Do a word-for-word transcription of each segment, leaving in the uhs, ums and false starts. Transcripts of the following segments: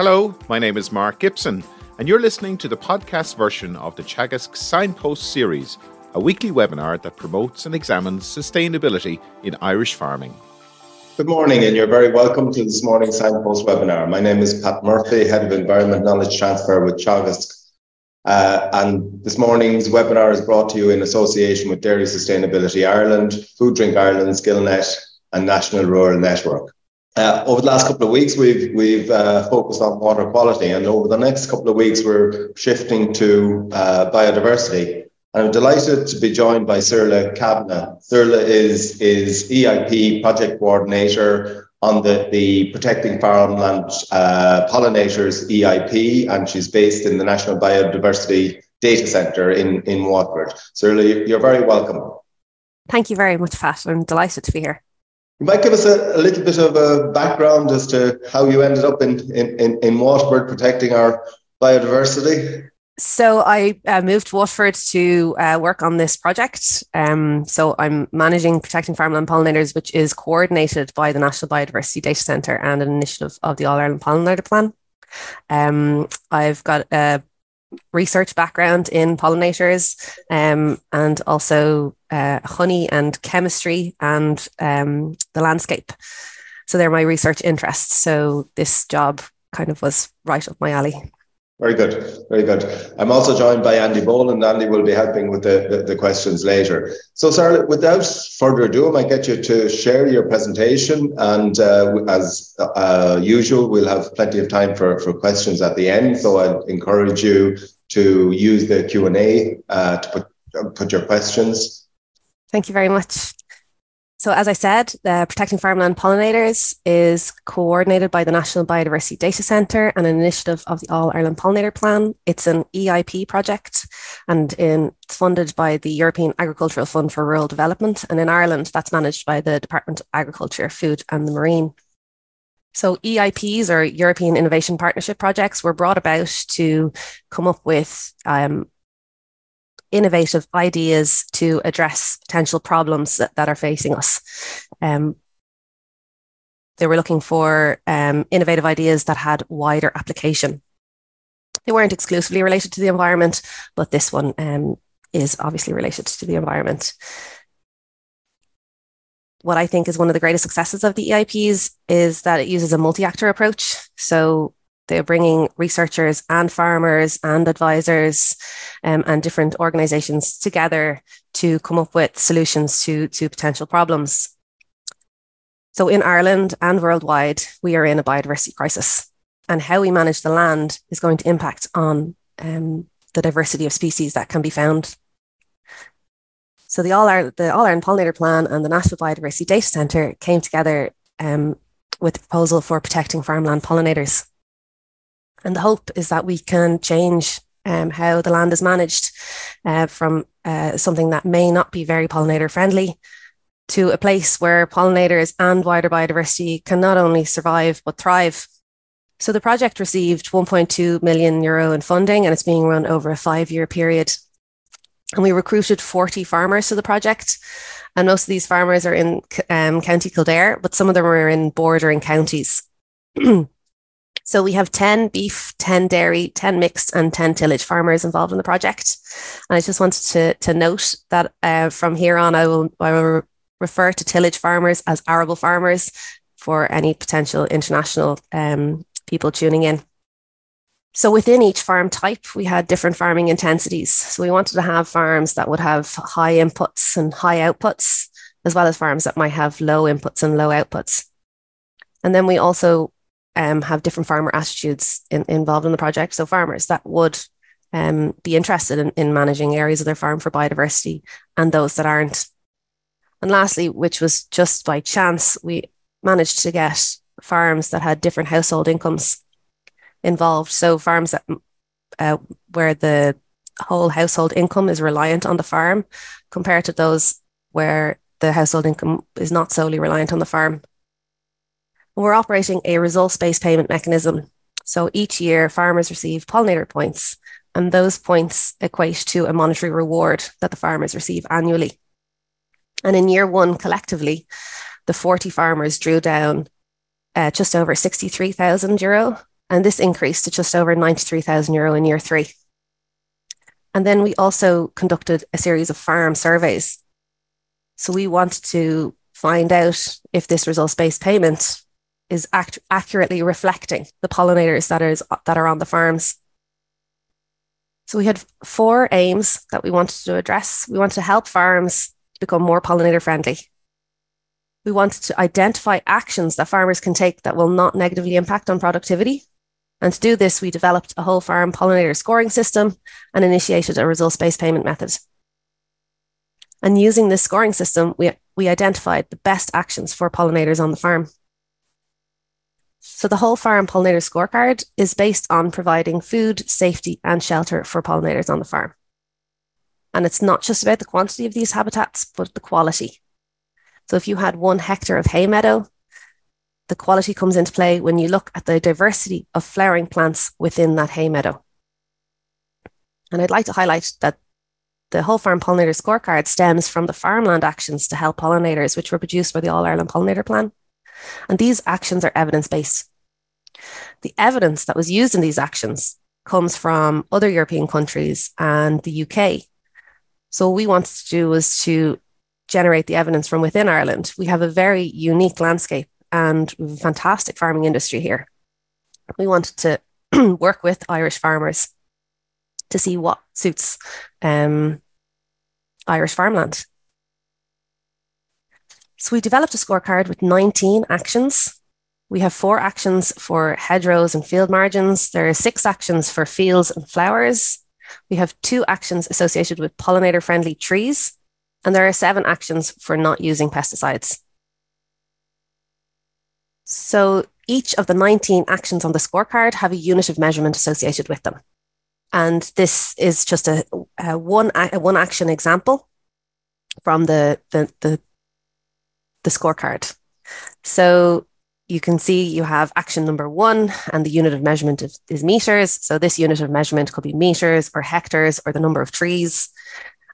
Hello, my name is Mark Gibson, and you're listening to the podcast version of the Teagasc Signpost Series, a weekly webinar that promotes and examines sustainability in Irish farming. Good morning, and you're very welcome to this morning's Signpost webinar. My name is Pat Murphy, Head of Environment Knowledge Transfer with Teagasc. Uh, and this morning's webinar is brought to you in association with Dairy Sustainability Ireland, Food Drink Ireland, Skillnet, and National Rural Network. Uh, over the last couple of weeks, we've we've uh, focused on water quality, and over the next couple of weeks, we're shifting to uh, biodiversity. And I'm delighted to be joined by Saorla Kavanagh. Saorla is is E I P project coordinator on the, the Protecting Farmland uh, Pollinators E I P, and she's based in the National Biodiversity Data Centre in, in Waterford. Saorla, you're very welcome. Thank you very much, Pat. I'm delighted to be here. You might give us a, a little bit of a background as to how you ended up in, in, in, in Waterford protecting our biodiversity. So I uh, moved to Waterford to uh, work on this project. Um, so I'm managing Protecting Farmland Pollinators, which is coordinated by the National Biodiversity Data Centre and an initiative of the All-Ireland Pollinator Plan. Um, I've got a research background in pollinators um, and also uh, honey and chemistry and um, the landscape. So they're my research interests. So this job kind of was right up my alley. Very good, very good. I'm also joined by Andy Boland. Andy will be helping with the, the, the questions later. So, Saorla, without further ado, I might get you to share your presentation. And uh, as uh, usual, we'll have plenty of time for, for questions at the end. So I'd encourage you to use the Q and A uh, to put, uh, put your questions. Thank you very much. So as I said, uh, Protecting Farmland Pollinators is coordinated by the National Biodiversity Data Centre and an initiative of the All-Ireland Pollinator Plan. It's an E I P project and in, it's funded by the European Agricultural Fund for Rural Development. And in Ireland, that's managed by the Department of Agriculture, Food and the Marine. So E I Ps, or European Innovation Partnership projects, were brought about to come up with um, innovative ideas to address potential problems that, that are facing us. Um, they were looking for um, innovative ideas that had wider application. They weren't exclusively related to the environment, but this one um, is obviously related to the environment. What I think is one of the greatest successes of the E I Ps is that it uses a multi-actor approach. So they're bringing researchers and farmers and advisors um, and different organizations together to come up with solutions to, to potential problems. So in Ireland and worldwide, we are in a biodiversity crisis, and how we manage the land is going to impact on um, the diversity of species that can be found. So the All-Ireland Pollinator Plan and the National Biodiversity Data Centre came together um, with the proposal for protecting farmland pollinators. And the hope is that we can change um, how the land is managed uh, from uh, something that may not be very pollinator friendly to a place where pollinators and wider biodiversity can not only survive but thrive. So the project received one point two million euro in funding, and it's being run over a five-year period. And we recruited forty farmers to the project, and most of these farmers are in um, County Kildare, but some of them are in bordering counties. So we have ten beef, ten dairy, ten mixed and ten tillage farmers involved in the project. And I just wanted to, to note that uh, from here on, I will, I will refer to tillage farmers as arable farmers for any potential international um, people tuning in. So within each farm type, we had different farming intensities. So we wanted to have farms that would have high inputs and high outputs, as well as farms that might have low inputs and low outputs. And then we also Um, have different farmer attitudes in, involved in the project. So farmers that would um, be interested in, in managing areas of their farm for biodiversity and those that aren't. And lastly, which was just by chance, we managed to get farms that had different household incomes involved. So farms that uh, where the whole household income is reliant on the farm compared to those where the household income is not solely reliant on the farm. We're operating a results-based payment mechanism. So each year, farmers receive pollinator points, and those points equate to a monetary reward that the farmers receive annually. And in year one, collectively, the forty farmers drew down uh, just over sixty-three thousand euro and this increased to just over ninety-three thousand euro in year three. And then we also conducted a series of farm surveys. So we wanted to find out if this results-based payment is act- accurately reflecting the pollinators that is, that are on the farms. So we had four aims that we wanted to address. We wanted to help farms become more pollinator friendly. We wanted to identify actions that farmers can take that will not negatively impact on productivity. And to do this, we developed a whole farm pollinator scoring system and initiated a results-based payment method. And using this scoring system, we, we identified the best actions for pollinators on the farm. So the whole farm pollinator scorecard is based on providing food, safety and shelter for pollinators on the farm. And it's not just about the quantity of these habitats, but the quality. So if you had one hectare of hay meadow, the quality comes into play when you look at the diversity of flowering plants within that hay meadow. And I'd like to highlight that the whole farm pollinator scorecard stems from the farmland actions to help pollinators, which were produced by the All-Ireland Pollinator Plan. And these actions are evidence-based. The evidence that was used in these actions comes from other European countries and the U K. So what we wanted to do was to generate the evidence from within Ireland. We have a very unique landscape and we have a fantastic farming industry here. We wanted to work with Irish farmers to see what suits um, Irish farmland. So we developed a scorecard with nineteen actions. We have four actions for hedgerows and field margins. There are six actions for fields and flowers. We have two actions associated with pollinator-friendly trees. And there are seven actions for not using pesticides. So each of the nineteen actions on the scorecard have a unit of measurement associated with them. And this is just a, a one a one action example from the, the, the, the scorecard. So you can see you have action number one and the unit of measurement is, is meters. So this unit of measurement could be meters or hectares or the number of trees.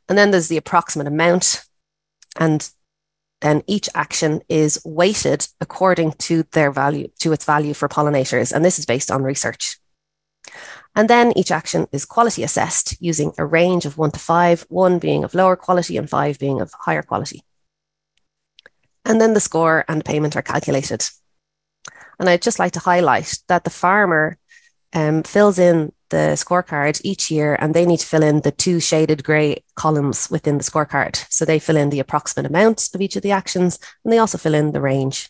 And then there's the approximate amount. And then each action is weighted according to their value, to its value for pollinators. And this is based on research. And then each action is quality assessed using a range of one to five, one being of lower quality and five being of higher quality. And then the score and payment are calculated. And I'd just like to highlight that the farmer um, fills in the scorecard each year and they need to fill in the two shaded grey columns within the scorecard. So they fill in the approximate amounts of each of the actions and they also fill in the range.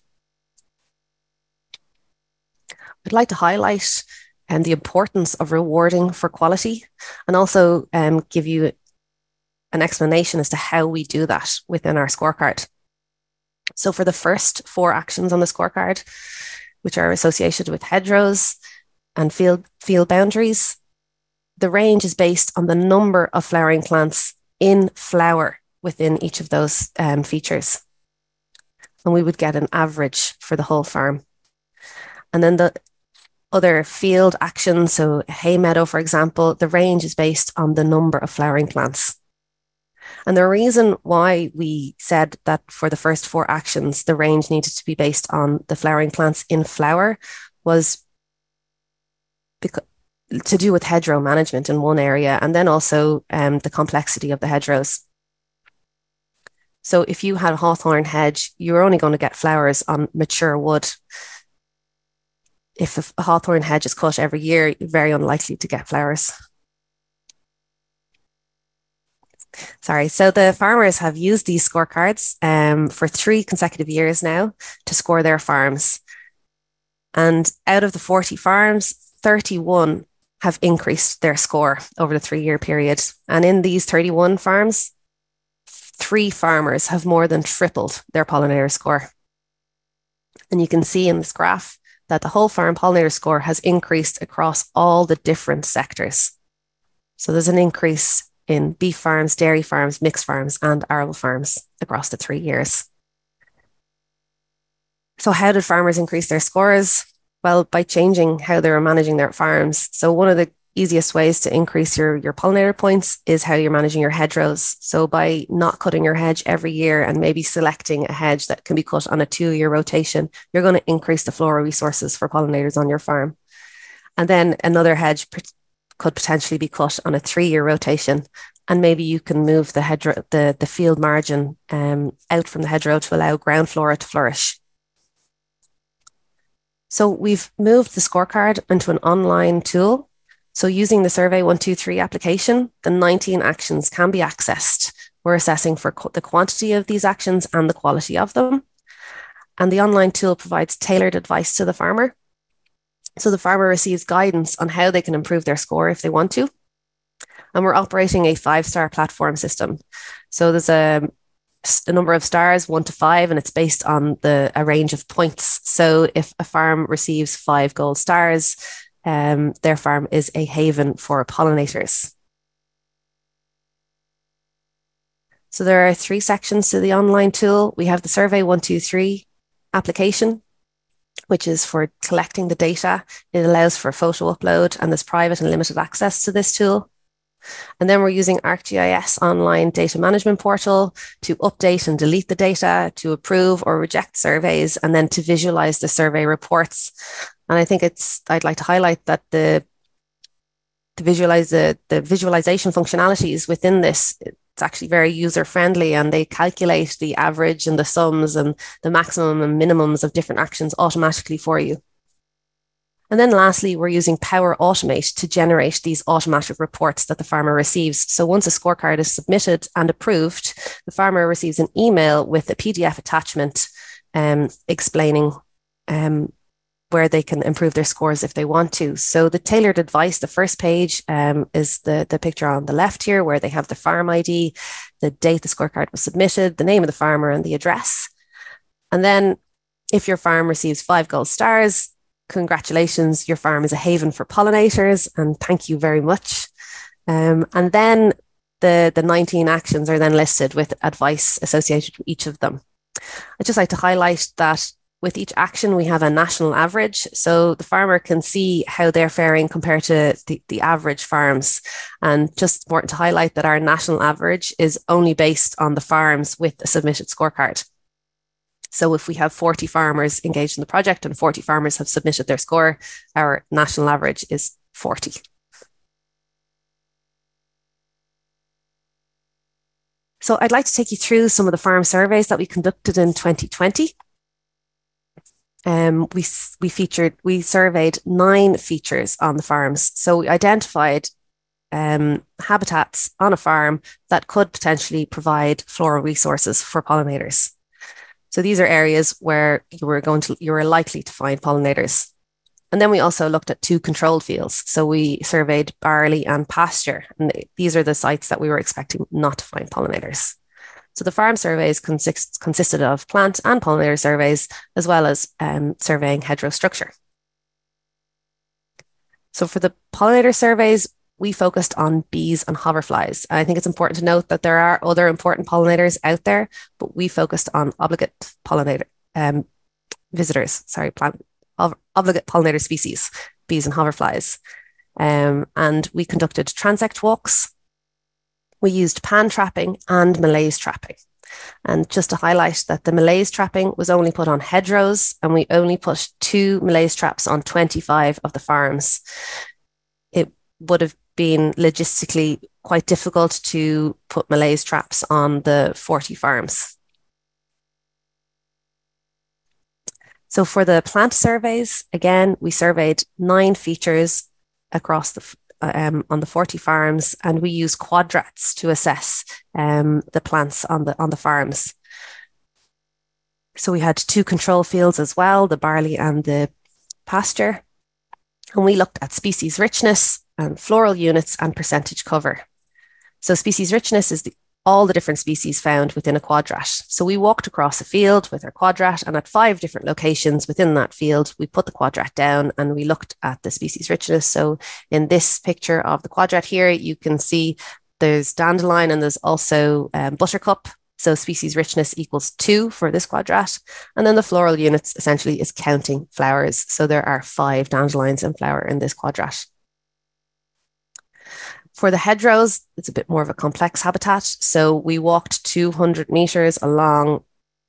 I'd like to highlight um, the importance of rewarding for quality and also um, give you an explanation as to how we do that within our scorecard. So for the first four actions on the scorecard, which are associated with hedgerows and field, field boundaries, the range is based on the number of flowering plants in flower within each of those um, features. And we would get an average for the whole farm. And then the other field actions, so hay meadow, for example, the range is based on the number of flowering plants. And the reason why we said that for the first four actions, the range needed to be based on the flowering plants in flower was to do with hedgerow management in one area, and then also um, the complexity of the hedgerows. So if you had a hawthorn hedge, you're only going to get flowers on mature wood. If a hawthorn hedge is cut every year, you're very unlikely to get flowers. Sorry, so the farmers have used these scorecards um, for three consecutive years now to score their farms. And out of the forty farms, thirty-one have increased their score over the three-year period. And in these thirty-one farms, three farmers have more than tripled their pollinator score. And you can see in this graph that the whole farm pollinator score has increased across all the different sectors. So there's an increase in beef farms, dairy farms, mixed farms, and arable farms across the three years. So how did farmers increase their scores? Well, by changing how they were managing their farms. So one of the easiest ways to increase your, your pollinator points is how you're managing your hedgerows. So by not cutting your hedge every year and maybe selecting a hedge that can be cut on a two-year rotation, you're going to increase the flora resources for pollinators on your farm. And then another hedge pr- could potentially be cut on a three-year rotation. And maybe you can move the hedgerow, the, the field margin um, out from the hedgerow to allow ground flora to flourish. So we've moved the scorecard into an online tool. So using the Survey one two three application, the nineteen actions can be accessed. We're assessing for co- the quantity of these actions and the quality of them. And the online tool provides tailored advice to the farmer. So the farmer receives guidance on how they can improve their score if they want to. And we're operating a five-star platform system. So there's a, a number of stars, one to five, and it's based on the a range of points. So if a farm receives five gold stars, um, their farm is a haven for pollinators. So there are three sections to the online tool. We have the Survey one two three application, which is for collecting the data. It allows for photo upload, and there's private and limited access to this tool. And then we're using ArcGIS online data management portal to update and delete the data, to approve or reject surveys, and then to visualize the survey reports. And I think it's, I'd like to highlight that the, to visualize the, the visualization functionalities within this, it's actually very user-friendly, and they calculate the average and the sums and the maximum and minimums of different actions automatically for you. And then lastly, we're using Power Automate to generate these automatic reports that the farmer receives. So once a scorecard is submitted and approved, the farmer receives an email with a P D F attachment um, explaining um, where they can improve their scores if they want to. So the tailored advice, the first page um, is the, the picture on the left here, where they have the farm I D, the date the scorecard was submitted, the name of the farmer, and the address. And then if your farm receives five gold stars, congratulations, your farm is a haven for pollinators, and thank you very much. Um, and then the, the nineteen actions are then listed with advice associated with each of them. I'd just like to highlight that with each action, we have a national average, so the farmer can see how they're faring compared to the, the average farms. And just important to highlight that our national average is only based on the farms with a submitted scorecard. So if we have forty farmers engaged in the project and forty farmers have submitted their score, our national average is forty. So I'd like to take you through some of the farm surveys that we conducted in twenty twenty. Um, we, we, featured, we surveyed nine features on the farms. So we identified um, habitats on a farm that could potentially provide floral resources for pollinators. So these are areas where you were going to, you were likely to find pollinators. And then we also looked at two controlled fields. So we surveyed barley and pasture, and these are the sites that we were expecting not to find pollinators. So the farm surveys consist, consisted of plant and pollinator surveys, as well as um, surveying hedgerow structure. So for the pollinator surveys, we focused on bees and hoverflies. I think it's important to note that there are other important pollinators out there, but we focused on obligate pollinator um, visitors, sorry, plant, ob- obligate pollinator species, bees and hoverflies. Um, and we conducted transect walks. We used pan trapping and malaise trapping. And just to highlight that the malaise trapping was only put on hedgerows, and we only put two malaise traps on twenty-five of the farms. It would have been logistically quite difficult to put malaise traps on the forty farms. So for the plant surveys, again, we surveyed nine features across the um, on the forty farms, and we use quadrats to assess um, the plants on the on the farms. So we had two control fields as well, the barley and the pasture, and we looked at species richness and floral units and percentage cover. So species richness is the, all the different species found within a quadrat. So we walked across a field with our quadrat, and at five different locations within that field, we put the quadrat down and we looked at the species richness. So in this picture of the quadrat here, you can see there's dandelion and there's also um, buttercup. So species richness equals two for this quadrat. And then the floral units essentially is counting flowers. So there are five dandelions in flower in this quadrat. For the hedgerows, it's a bit more of a complex habitat. So we walked two hundred meters along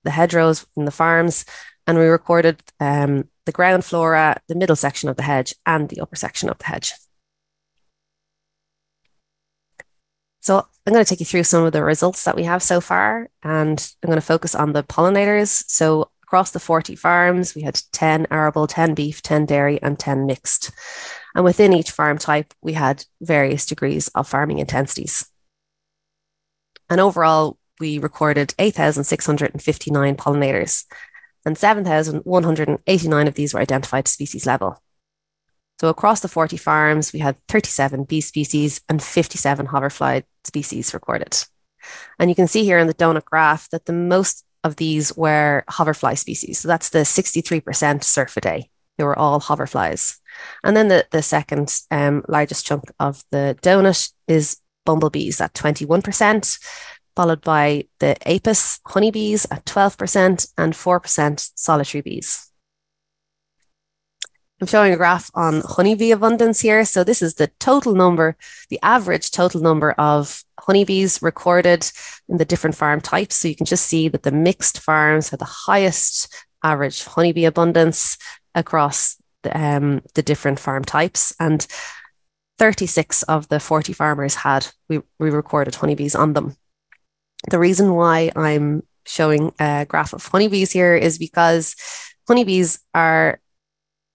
the hedgerows in the farms, and we recorded um, the ground flora, the middle section of the hedge, and the upper section of the hedge. So I'm going to take you through some of the results that we have so far, and I'm going to focus on the pollinators. So across the forty farms, we had ten arable, ten beef, ten dairy, and ten mixed. And within each farm type, we had various degrees of farming intensities. And overall, we recorded eight thousand six hundred fifty-nine pollinators, and seven thousand one hundred eighty-nine of these were identified species level. So across the forty farms, we had thirty-seven bee species and fifty-seven hoverfly species recorded. And you can see here in the donut graph that the most of these were hoverfly species. So that's the sixty-three percent Syrphidae. They were all hoverflies. And then the, the second um, largest chunk of the donut is bumblebees at twenty-one percent, followed by the apis honeybees at twelve percent and four percent solitary bees. I'm showing a graph on honeybee abundance here. So this is the total number, the average total number of honeybees recorded in the different farm types. So you can just see that the mixed farms had the highest average honeybee abundance across the, um, the different farm types. And thirty-six of the forty farmers had, we, we recorded honeybees on them. The reason why I'm showing a graph of honeybees here is because honeybees are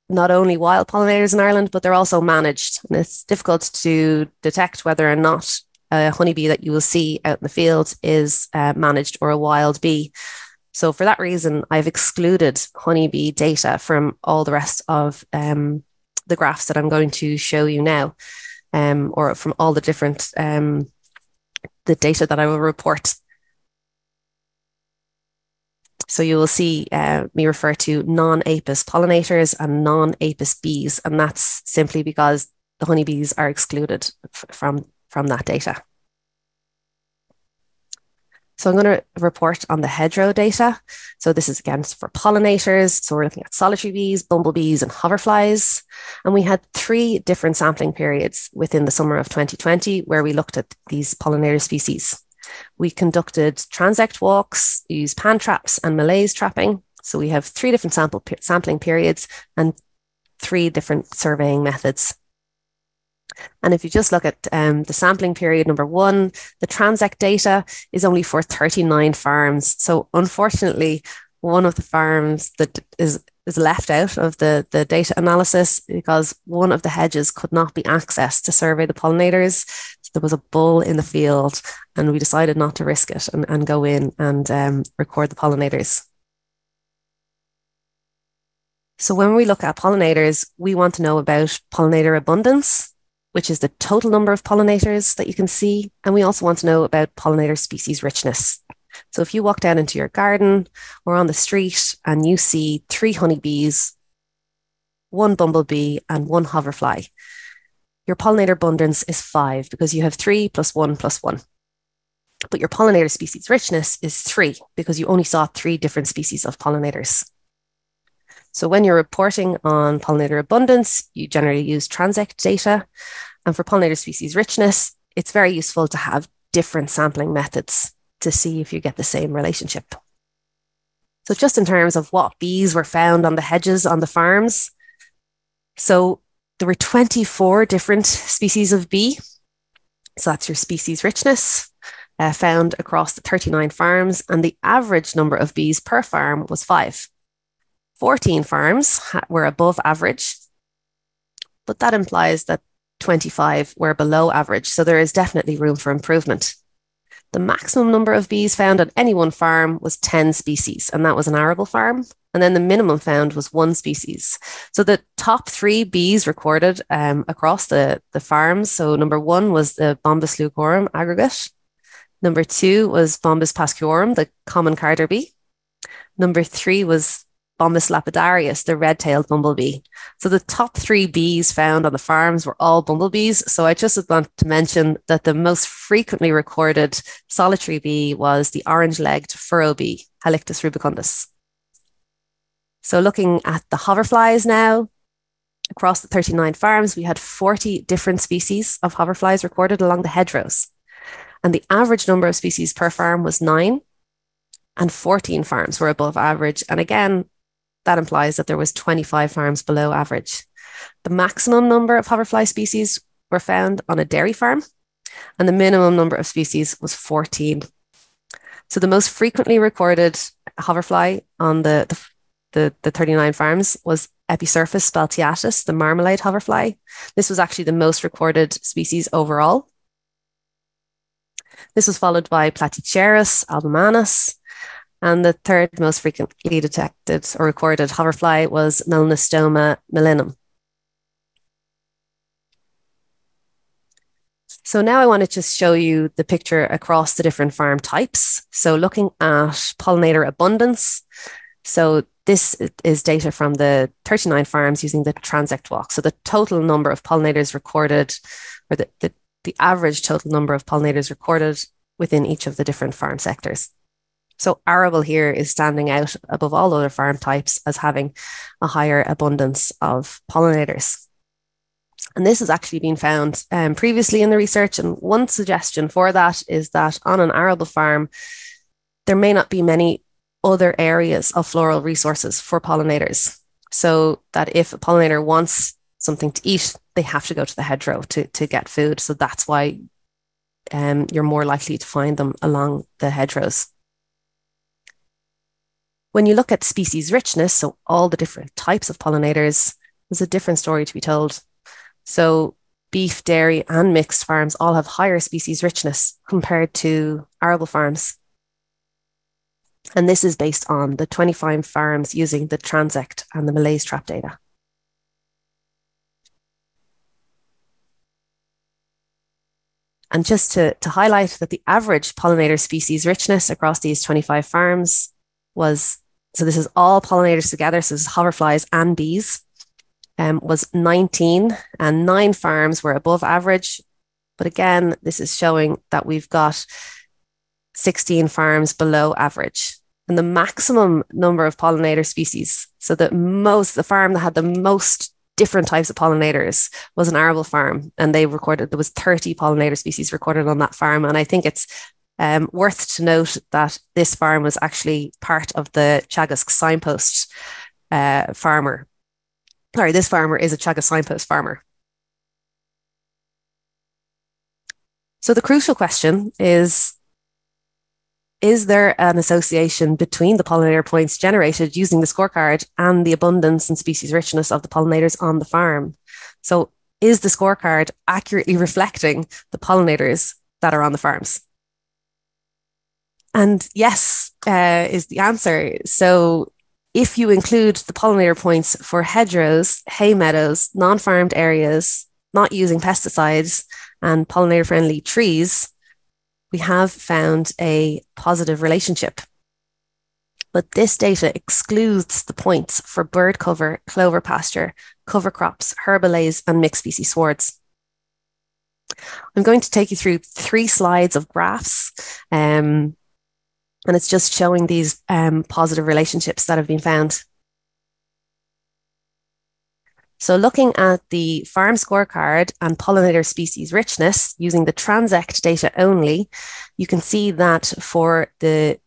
not only wild pollinators in Ireland, but they're also managed. And it's difficult to detect whether or not a honeybee that you will see out in the field is uh, managed or a wild bee. So for that reason, I've excluded honeybee data from all the rest of um, the graphs that I'm going to show you now, um, or from all the different um, the data that I will report. So you will see uh, me refer to non-apis pollinators and non-apis bees, and that's simply because the honeybees are excluded f from, from that data. So I'm going to report on the hedgerow data. So this is again for pollinators. So we're looking at solitary bees, bumblebees, and hoverflies. And we had three different sampling periods within the summer of twenty twenty where we looked at these pollinator species. We conducted transect walks, used pan traps and malaise trapping. So we have three different sample sampling periods and three different surveying methods. And if you just look at um, the sampling period number one, the transect data is only for thirty-nine farms. So unfortunately, one of the farms that is, is left out of the, the data analysis because one of the hedges could not be accessed to survey the pollinators. So there was a bull in the field and we decided not to risk it and, and go in and um, record the pollinators. So when we look at pollinators, we want to know about pollinator abundance, which is the total number of pollinators that you can see. And we also want to know about pollinator species richness. So if you walk down into your garden or on the street and you see three honeybees, one bumblebee and one hoverfly, your pollinator abundance is five because you have three plus one plus one. But your pollinator species richness is three because you only saw three different species of pollinators. So when you're reporting on pollinator abundance, you generally use transect data. And for pollinator species richness, it's very useful to have different sampling methods to see if you get the same relationship. So just in terms of what bees were found on the hedges on the farms. So there were twenty-four different species of bee. So that's your species richness uh, found across the thirty-nine farms. And the average number of bees per farm was five. fourteen farms were above average, but that implies that twenty-five were below average. So there is definitely room for improvement. The maximum number of bees found on any one farm was ten species, and that was an arable farm. And then the minimum found was one species. So the top three bees recorded um, across the, the farms. So number one was the Bombus leucorum aggregate. Number two was Bombus pascuorum, the common carder bee. Number three was Bombus lapidarius, the red-tailed bumblebee. So the top three bees found on the farms were all bumblebees. So I just want to mention that the most frequently recorded solitary bee was the orange-legged furrow bee, Halictus rubicundus. So looking at the hoverflies now, across the thirty-nine farms, we had forty different species of hoverflies recorded along the hedgerows. And the average number of species per farm was nine, and fourteen farms were above average. And again, that implies that there was twenty-five farms below average. The maximum number of hoverfly species were found on a dairy farm, and the minimum number of species was fourteen. So the most frequently recorded hoverfly on the, the, the, the thirty-nine farms was Episyrphus balteatus, the marmalade hoverfly. This was actually the most recorded species overall. This was followed by Platycheirus albimanus, and the third most frequently detected or recorded hoverfly was Melanostoma mellinum. So now I want to just show you the picture across the different farm types. So looking at pollinator abundance. So this is data from the thirty-nine farms using the transect walk. So the total number of pollinators recorded, or the, the, the average total number of pollinators recorded within each of the different farm sectors. So arable here is standing out above all other farm types as having a higher abundance of pollinators. And this has actually been found um, previously in the research. And one suggestion for that is that on an arable farm, there may not be many other areas of floral resources for pollinators. So that if a pollinator wants something to eat, they have to go to the hedgerow to, to get food. So that's why um, you're more likely to find them along the hedgerows. When you look at species richness, so all the different types of pollinators, there's a different story to be told. So beef, dairy, and mixed farms all have higher species richness compared to arable farms. And this is based on the twenty-five farms using the transect and the malaise trap data. And just to, to highlight that the average pollinator species richness across these twenty-five farms was, so this is all pollinators together, so this is hoverflies and bees, Um, was nineteen, and nine farms were above average. But again, this is showing that we've got sixteen farms below average. And the maximum number of pollinator species, so the most, the farm that had the most different types of pollinators was an arable farm, and they recorded, there was thirty pollinator species recorded on that farm. And I think it's um, worth to note that this farm was actually part of the Teagasc signpost uh, farmer. Sorry, this farmer is a Teagasc signpost farmer. So the crucial question is, is there an association between the pollinator points generated using the scorecard and the abundance and species richness of the pollinators on the farm? So is the scorecard accurately reflecting the pollinators that are on the farms? And yes, uh, is the answer. So if you include the pollinator points for hedgerows, hay meadows, non-farmed areas, not using pesticides, and pollinator-friendly trees, we have found a positive relationship. But this data excludes the points for bird cover, clover pasture, cover crops, herbalays, and mixed species swards. I'm going to take you through three slides of graphs. Um, And it's just showing these um, positive relationships that have been found. So looking at the farm scorecard and pollinator species richness using the transect data only, you can see that for the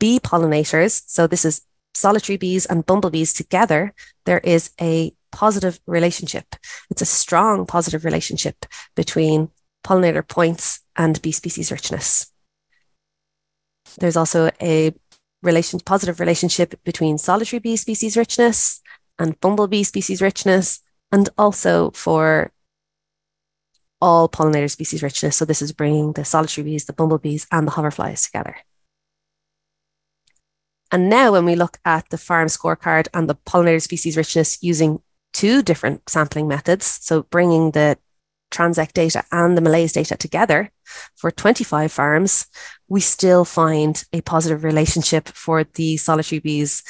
bee pollinators, so this is solitary bees and bumblebees together, there is a positive relationship. It's a strong positive relationship between pollinator points and bee species richness. There's also a relation, positive relationship between solitary bee species richness and bumblebee species richness, and also for all pollinator species richness. So this is bringing the solitary bees, the bumblebees, and the hoverflies together. And now when we look at the farm scorecard and the pollinator species richness using two different sampling methods, so bringing the transect data and the malaise data together for twenty-five farms, we still find a positive relationship for the solitary bees,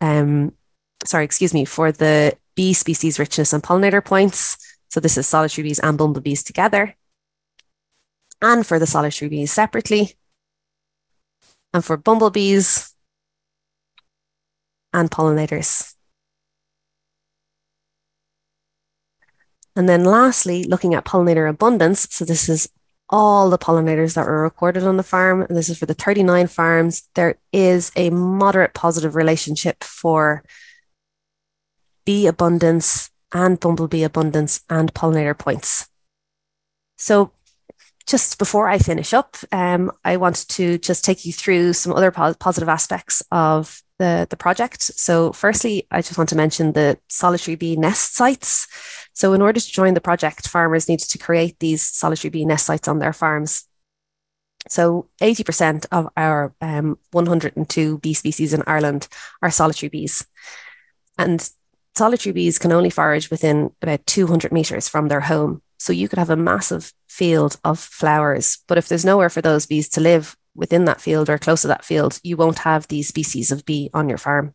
um, sorry, excuse me, for the bee species richness and pollinator points. So this is solitary bees and bumblebees together, and for the solitary bees separately, and for bumblebees and pollinators. And then lastly, looking at pollinator abundance. So this is all the pollinators that were recorded on the farm. And this is for the thirty-nine farms. There is a moderate positive relationship for bee abundance and bumblebee abundance and pollinator points. So just before I finish up, um, I want to just take you through some other po- positive aspects of the, the project. So firstly, I just want to mention the solitary bee nest sites. So in order to join the project, farmers needed to create these solitary bee nest sites on their farms. So eighty percent of our um, one hundred two bee species in Ireland are solitary bees. And solitary bees can only forage within about two hundred metres from their home. So you could have a massive field of flowers, but if there's nowhere for those bees to live within that field or close to that field, you won't have these species of bee on your farm.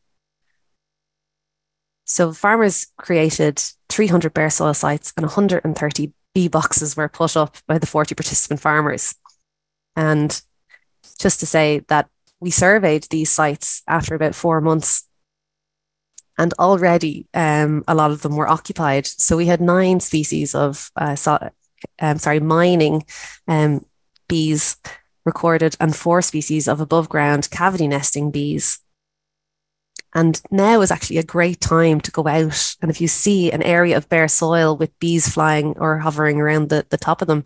So farmers created three hundred bare soil sites and one hundred thirty bee boxes were put up by the forty participant farmers. And just to say that we surveyed these sites after about four months and already um, a lot of them were occupied. So we had nine species of, uh, so, um, sorry, mining um, bees recorded and four species of above ground cavity nesting bees. And now is actually a great time to go out. And if you see an area of bare soil with bees flying or hovering around the, the top of them,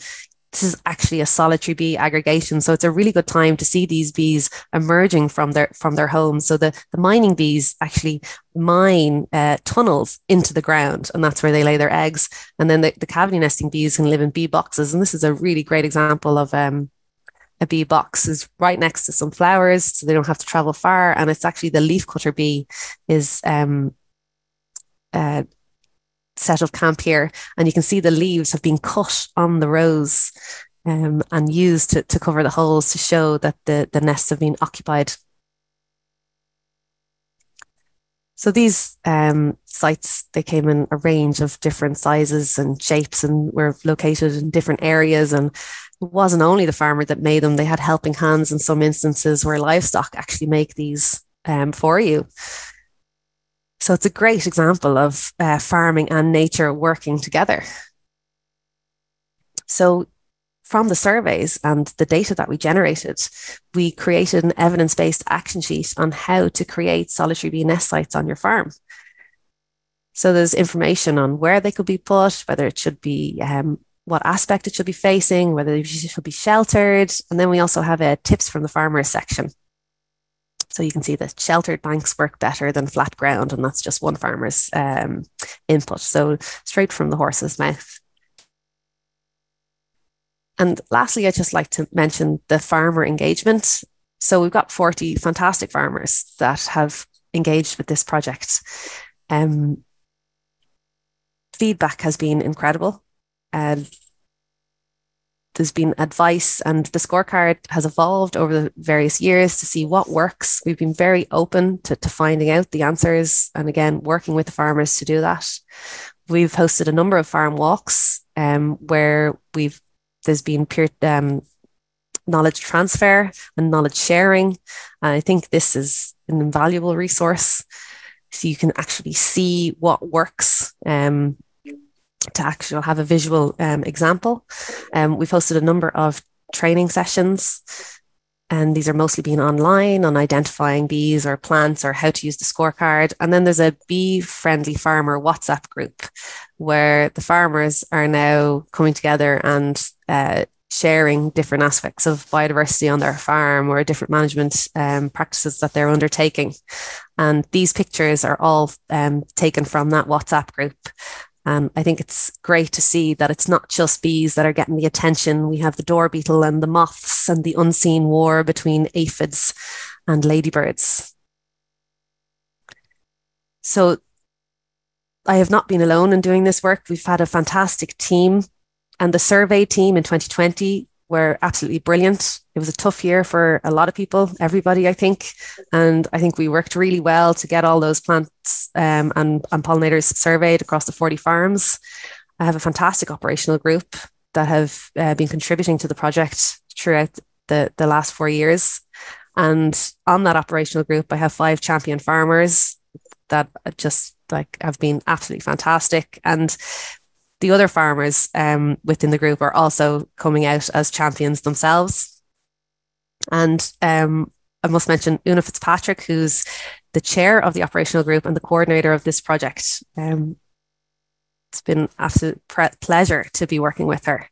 this is actually a solitary bee aggregation. So it's a really good time to see these bees emerging from their from their homes. So the, the mining bees actually mine uh, tunnels into the ground, and that's where they lay their eggs. And then the, the cavity nesting bees can live in bee boxes. And this is a really great example of um, a bee box is right next to some flowers, so they don't have to travel far. And it's actually the leafcutter bee is um, uh, set up camp here, and you can see the leaves have been cut on the rows um, and used to, to cover the holes to show that the, the nests have been occupied. So these um, sites, they came in a range of different sizes and shapes and were located in different areas, and it wasn't only the farmer that made them, they had helping hands in some instances where livestock actually make these um, for you. So it's a great example of uh, farming and nature working together. So from the surveys and the data that we generated, we created an evidence-based action sheet on how to create solitary bee nest sites on your farm. So there's information on where they could be put, whether it should be, um, what aspect it should be facing, whether it should be sheltered. And then we also have a tips from the farmers section. So you can see that sheltered banks work better than flat ground, and that's just one farmer's um, input. So straight from the horse's mouth. And lastly, I'd just like to mention the farmer engagement. So we've got forty fantastic farmers that have engaged with this project. Um, feedback has been incredible. Uh, There's been advice, and the scorecard has evolved over the various years to see what works. We've been very open to, to finding out the answers, and again, working with the farmers to do that. We've hosted a number of farm walks um, where we've there's been peer um, knowledge transfer and knowledge sharing. And I think this is an invaluable resource, so you can actually see what works. Um, to actually have a visual um, example. Um, we've hosted a number of training sessions, and these are mostly being online on identifying bees or plants or how to use the scorecard. And then there's a bee-friendly farmer WhatsApp group where the farmers are now coming together and uh, sharing different aspects of biodiversity on their farm or different management um, practices that they're undertaking. And these pictures are all um, taken from that WhatsApp group. Um, I think it's great to see that it's not just bees that are getting the attention. We have the door beetle and the moths and the unseen war between aphids and ladybirds. So I have not been alone in doing this work. We've had a fantastic team, and the survey team in twenty twenty were absolutely brilliant. It was a tough year for a lot of people, everybody, I think. And I think we worked really well to get all those plants um, and, and pollinators surveyed across the forty farms. I have a fantastic operational group that have uh, been contributing to the project throughout the, the last four years. And on that operational group, I have five champion farmers that just like have been absolutely fantastic. And the other farmers um, within the group are also coming out as champions themselves. And um, I must mention Una Fitzpatrick, who's the chair of the operational group and the coordinator of this project. Um, it's been an absolute pre- pleasure to be working with her.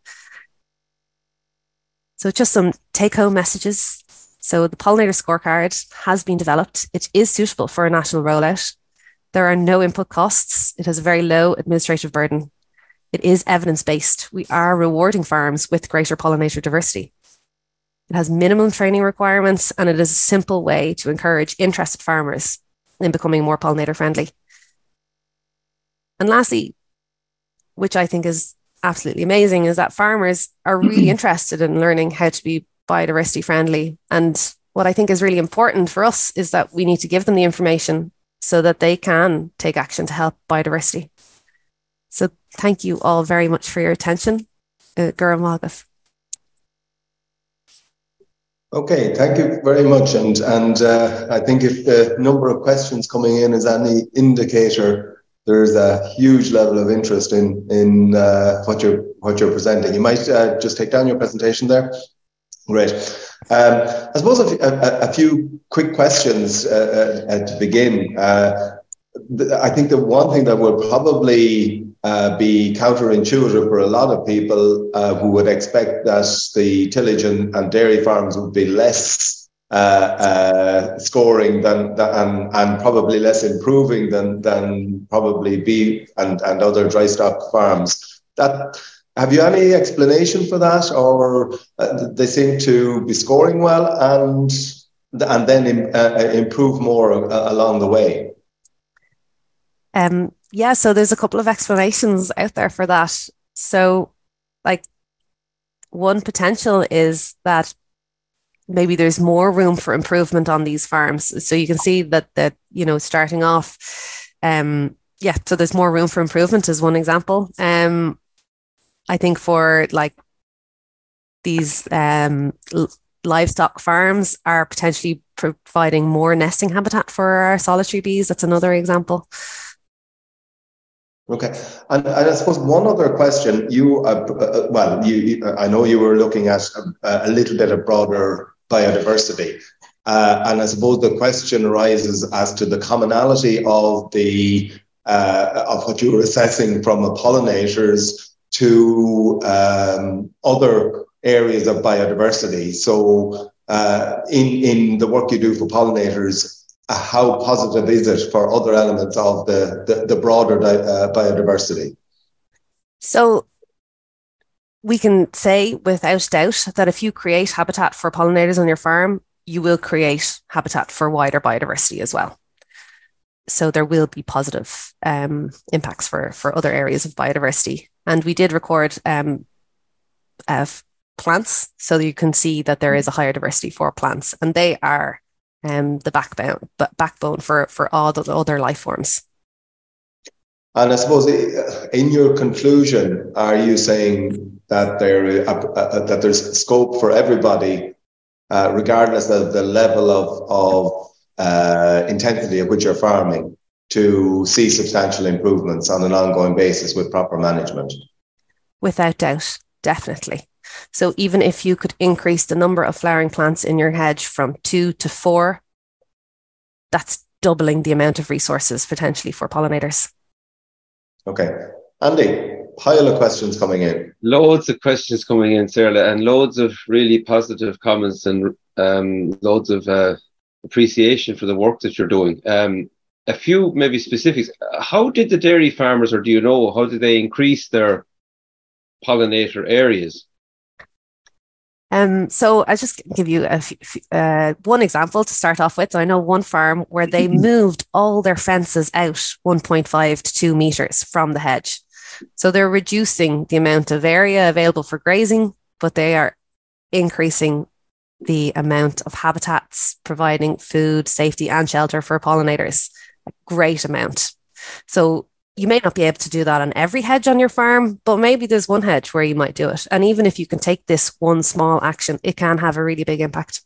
So just some take-home messages. So the pollinator scorecard has been developed. It is suitable for a national rollout. There are no input costs. It has a very low administrative burden. It is evidence-based. We are rewarding farms with greater pollinator diversity. It has minimum training requirements, and it is a simple way to encourage interested farmers in becoming more pollinator friendly. And lastly, which I think is absolutely amazing, is that farmers are really interested in learning how to be biodiversity friendly. And what I think is really important for us is that we need to give them the information so that they can take action to help biodiversity. So thank you all very much for your attention. Uh, Gura Magath. Okay, thank you very much. And, and uh, I think if the number of questions coming in is any indicator, there's a huge level of interest in, in uh, what you're what you're presenting. You might uh, just take down your presentation there. Great. Um, I suppose a, a, a few quick questions uh, uh, to begin. Uh, th- I think the one thing that will probably uh, be counterintuitive for a lot of people uh, who would expect that the tillage and, and dairy farms would be less uh, uh, scoring than, than and, and probably less improving than than probably beef and, and other dry stock farms. That. Have you any explanation for that, or uh, they seem to be scoring well and and then im- uh, improve more uh, along the way? Um, yeah, so there's a couple of explanations out there for that. So, like, one potential is that maybe there's more room for improvement on these farms. So you can see that that you know starting off, um, yeah. So there's more room for improvement is one example. Um. I think for like these um, l- livestock farms are potentially providing more nesting habitat for our solitary bees. That's another example. Okay, and, and I suppose one other question. You uh, uh, well, you I know you were looking at a, a little bit of broader biodiversity, uh, and I suppose the question arises as to the commonality of the uh, of what you were assessing from a pollinator's to um, other areas of biodiversity. So uh, in, in the work you do for pollinators, uh, how positive is it for other elements of the, the, the broader di- uh, biodiversity? So we can say without doubt that if you create habitat for pollinators on your farm, you will create habitat for wider biodiversity as well. So there will be positive um, impacts for, for other areas of biodiversity. And we did record um, uh, plants, so you can see that there is a higher diversity for plants, and they are um, the backbone backbone for, for all the other life forms. And I suppose in your conclusion, are you saying that there uh, uh, that there's scope for everybody, uh, regardless of the level of of uh, intensity at which you're farming, to see substantial improvements on an ongoing basis with proper management? Without doubt, definitely. So even if you could increase the number of flowering plants in your hedge from two to four, that's doubling the amount of resources potentially for pollinators. Okay. Andy, pile of questions coming in. Loads of questions coming in, Saorla, and loads of really positive comments and um, loads of uh, appreciation for the work that you're doing. Um, A few maybe specifics. How did the dairy farmers, or do you know, how did they increase their pollinator areas? Um, so I'll just give you a f- uh, one example to start off with. So I know one farm where they moved all their fences out one point five to two meters from the hedge. So they're reducing the amount of area available for grazing, but they are increasing the amount of habitats, providing food, safety and shelter for pollinators. A great amount. So you may not be able to do that on every hedge on your farm, but maybe there's one hedge where you might do it. And even if you can take this one small action, it can have a really big impact.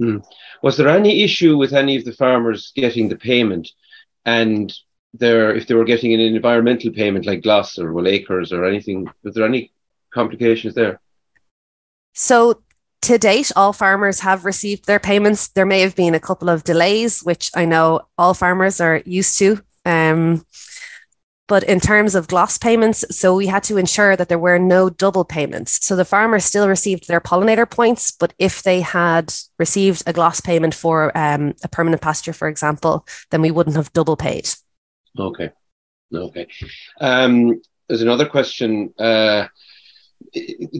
Mm. Was there any issue with any of the farmers getting the payment, and their, if they were getting an environmental payment like GLAS or well, ACRES or anything? Was there any complications there? So To date, all farmers have received their payments. There may have been a couple of delays, which I know all farmers are used to. Um, but in terms of G L A S payments, so we had to ensure that there were no double payments. So the farmer still received their pollinator points, but if they had received a G L A S payment for um, a permanent pasture, for example, then we wouldn't have double paid. Okay. Okay. Um, there's another question. Uh,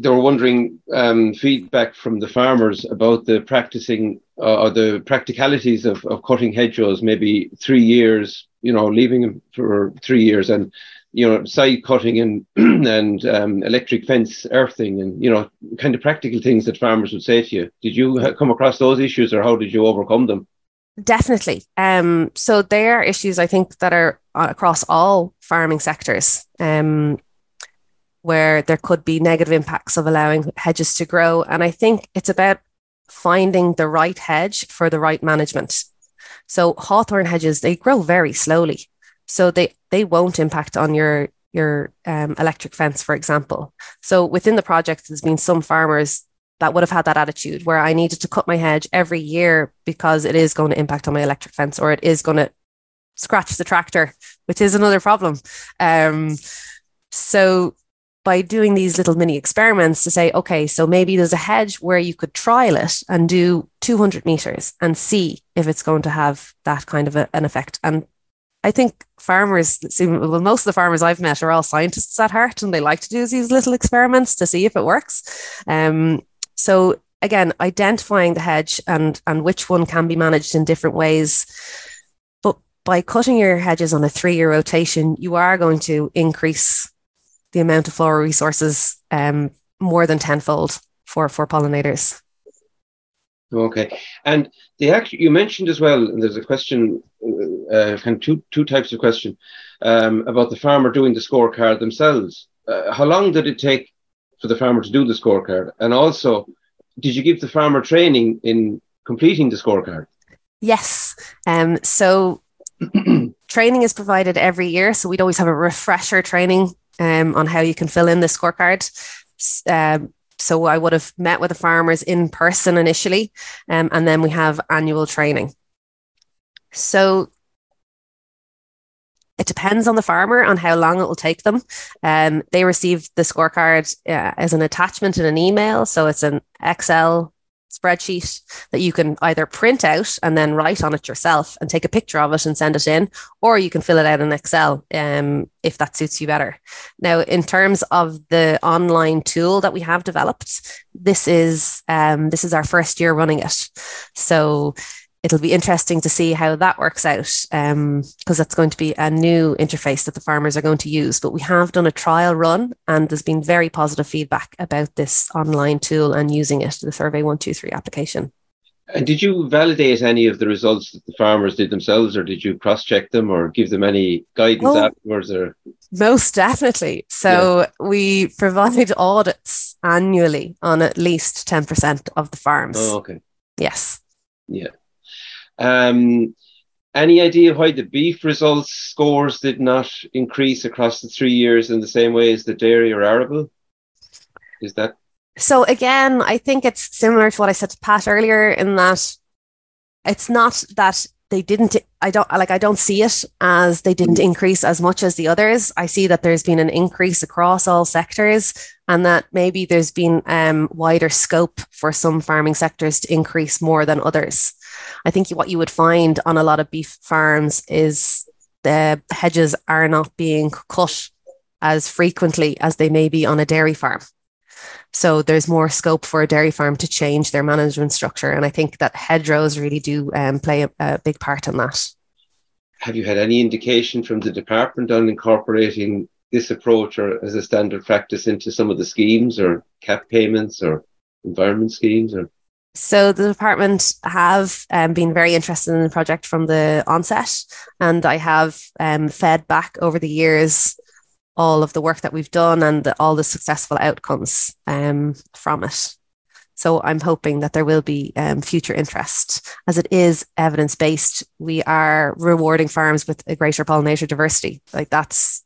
they were wondering um, feedback from the farmers about the practicing uh, or the practicalities of, of cutting hedgerows, maybe three years, you know, leaving them for three years and, you know, side cutting and and um, electric fence earthing and, you know, kind of practical things that farmers would say to you. Did you come across those issues or how did you overcome them? Definitely. Um, so there are issues, I think, that are across all farming sectors, um, where there could be negative impacts of allowing hedges to grow. And I think it's about finding the right hedge for the right management. So hawthorn hedges, they grow very slowly. So they, they won't impact on your, your um, electric fence, for example. So within the project, there's been some farmers that would have had that attitude where I needed to cut my hedge every year because it is going to impact on my electric fence, or it is going to scratch the tractor, which is another problem. Um, so by doing these little mini experiments to say, okay, so maybe there's a hedge where you could trial it and do two hundred meters and see if it's going to have that kind of a, an effect. And I think farmers, well, most of the farmers I've met are all scientists at heart, and they like to do these little experiments to see if it works. Um, So again, identifying the hedge and, and which one can be managed in different ways. But by cutting your hedges on a three-year rotation, you are going to increase the amount of floral resources um, more than tenfold for, for pollinators. Okay. And the actually, you mentioned as well, and there's a question, uh, kind of two, two types of question um, about the farmer doing the scorecard themselves. Uh, how long did it take for the farmer to do the scorecard? And also, did you give the farmer training in completing the scorecard? Yes. Um, so training is provided every year. So we'd always have a refresher training um, on how you can fill in the scorecard. Um, so I would have met with the farmers in person initially, um, and then we have annual training. So it depends on the farmer on how long it will take them. Um, they receive the scorecard uh, as an attachment in an email. So it's an Excel spreadsheet that you can either print out and then write on it yourself and take a picture of it and send it in, or you can fill it out in Excel um, if that suits you better. Now, in terms of the online tool that we have developed, this is um, this is our first year running it. So it'll be interesting to see how that works out, because um, that's going to be a new interface that the farmers are going to use. But we have done a trial run, and there's been very positive feedback about this online tool and using it, the Survey one two three application. And did you validate any of the results that the farmers did themselves, or did you cross-check them or give them any guidance oh, afterwards? Or? Most definitely. So yeah. We provide audits annually on at least ten percent of the farms. Oh, okay. Yes. Yeah. Um, any idea why the beef results scores did not increase across the three years in the same way as the dairy or arable? Is that so? Again, I think it's similar to what I said to Pat earlier, in that it's not that they didn't. I don't like. I don't see it as they didn't increase as much as the others. I see that there's been an increase across all sectors, and that maybe there's been um, wider scope for some farming sectors to increase more than others. I think what you would find on a lot of beef farms is the hedges are not being cut as frequently as they may be on a dairy farm. So there's more scope for a dairy farm to change their management structure. And I think that hedgerows really do um, play a, a big part in that. Have you had any indication from the department on incorporating this approach or as a standard practice into some of the schemes or cap payments or environment schemes? Or So the department have um, been very interested in the project from the onset, and I have um, fed back over the years all of the work that we've done and the, all the successful outcomes um, from it. So I'm hoping that there will be um, future interest. As it is evidence-based, we are rewarding farms with a greater pollinator diversity. Like that's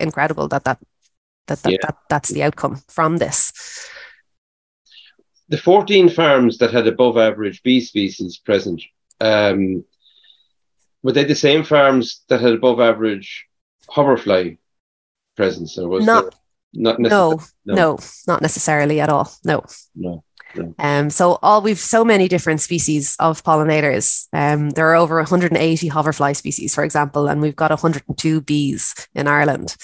incredible that, that, that, that, yeah. that that's the outcome from this. the fourteen farms that had above average bee species present, um, were they the same farms that had above average hoverfly presence? Or was not, not necessarily? No, no, no, not necessarily at all. No. No. No. Um, so all we've so many different species of pollinators. Um, there are over one hundred eighty hoverfly species, for example, and we've got one hundred two bees in Ireland.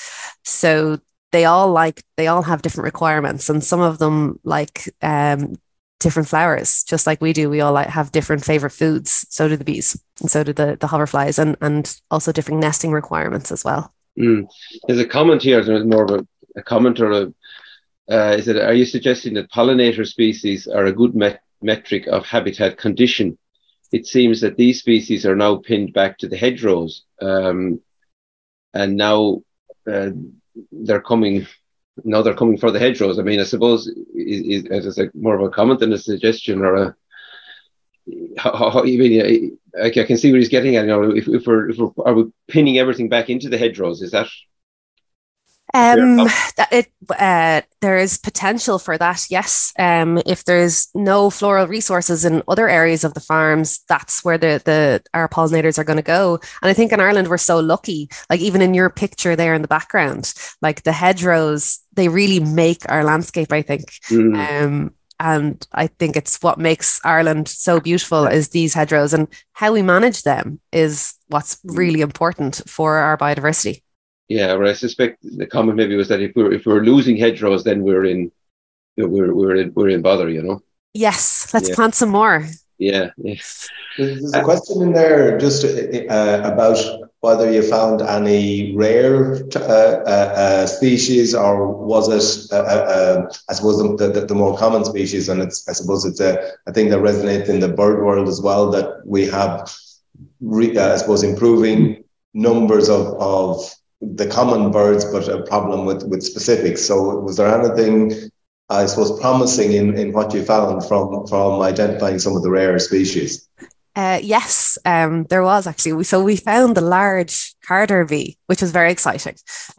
So they all like they all have different requirements, and some of them like um, different flowers, just like we do. We all like have different favorite foods. So do the bees, and so do the the hoverflies, and and also different nesting requirements as well. Mm. There's a comment here. There's more of a, a comment or a. Uh, is it, are you suggesting that pollinator species are a good met- metric of habitat condition? It seems that these species are now pinned back to the hedgerows, um, and now uh, they're coming. Now they're coming for the hedgerows. I mean, I suppose is it, it's like more of a comment than a suggestion, or a. How, how, I mean, I, I can see where he's getting at. You know, if, if we're, if we're are we pinning everything back into the hedgerows? Is that? Um, that it, uh, there is potential for that, yes. Um, if there's no floral resources in other areas of the farms, that's where the, the our pollinators are going to go. And I think in Ireland, we're so lucky, like even in your picture there in the background, like the hedgerows, they really make our landscape, I think. Mm. Um, and I think it's what makes Ireland so beautiful is these hedgerows, and how we manage them is what's really important for our biodiversity. Yeah, well, I suspect the comment maybe was that if we're if we're losing hedgerows, then we're in we're we're in we're in bother, you know. Yes, let's yeah. plant some more. Yeah, yes. There's a question in there just uh, about whether you found any rare uh, uh, species, or was it? Uh, uh, I suppose the, the the more common species, and it's I suppose it's a, a thing that resonates in the bird world as well, that we have, re, uh, I suppose, improving numbers of of. the common birds, but a problem with, with specifics. So was there anything, I suppose, promising in, in what you found from, from identifying some of the rarer species? Uh, yes, um, there was actually. So we found the large carder bee, which was very exciting.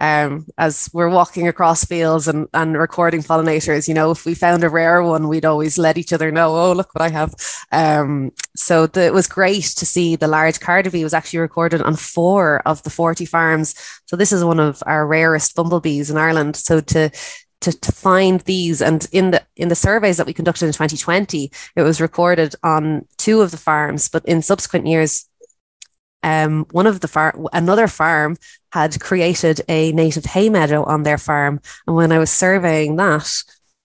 Um, as we're walking across fields and, and recording pollinators, you know, if we found a rare one, we'd always let each other know, oh, look what I have. Um, so the, it was great to see the large carder bee was actually recorded on four of the forty farms. So this is one of our rarest bumblebees in Ireland. So to To, to find these, and in the in the surveys that we conducted in twenty twenty, it was recorded on two of the farms, but in subsequent years, um, one of the far another farm had created a native hay meadow on their farm, and when I was surveying that,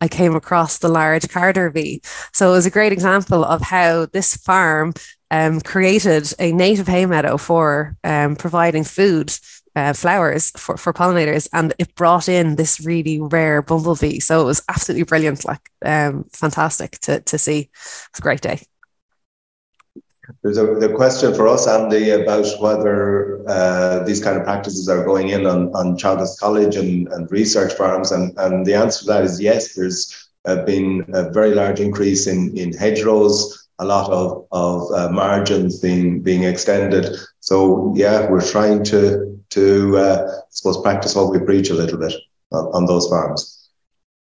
I came across the large carder bee. So it was a great example of how this farm um, created a native hay meadow for um, providing food. Uh, flowers for, for pollinators, and it brought in this really rare bumblebee. So it was absolutely brilliant, like um, fantastic to, to see. It's a great day. There's a the question for us, Andy, about whether uh, these kind of practices are going in on, on childless college and, and research farms, and, and the answer to that is yes. There's uh, been a very large increase in, in hedgerows, a lot of, of uh, margins being being extended. So yeah, we're trying to, to uh, I suppose, practice what we preach a little bit on, on those farms.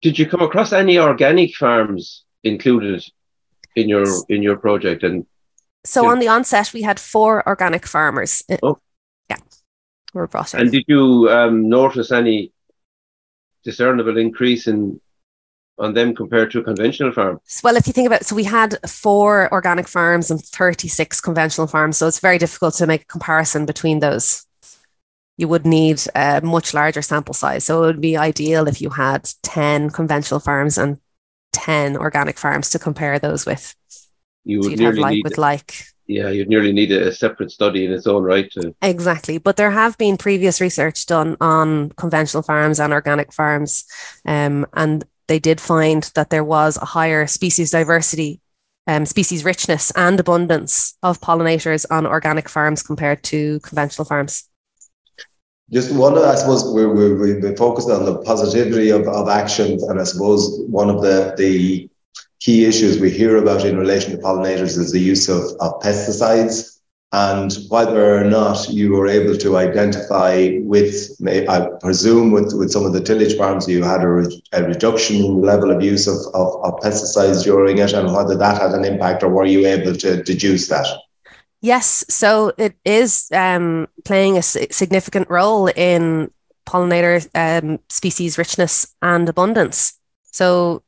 Did you come across any organic farms included in your in your project? And So yeah. on the onset, we had four organic farmers. Oh. Yeah, we were brought in. And did you um, notice any discernible increase in on them compared to a conventional farm? Well, if you think about it, so we had four organic farms and thirty-six conventional farms. So it's very difficult to make a comparison between those. You would need a much larger sample size. So it would be ideal if you had ten conventional farms and ten organic farms to compare those with. You would so you'd nearly have like need with like. Yeah, you'd nearly need a separate study in its own right. To... Exactly. But there have been previous research done on conventional farms and organic farms. Um, and they did find that there was a higher species diversity, um, species richness and abundance of pollinators on organic farms compared to conventional farms. Just one, I suppose, we we we focused on the positivity of, of actions, and I suppose one of the, the key issues we hear about in relation to pollinators is the use of, of pesticides. and whether or not you were able to identify with, I presume with, with some of the tillage farms, you had a, re a reduction in the level of use of, of, of pesticides during it, and whether that had an impact, or were you able to deduce that? Yes, so it is um, playing a significant role in pollinator um, species richness and abundance. So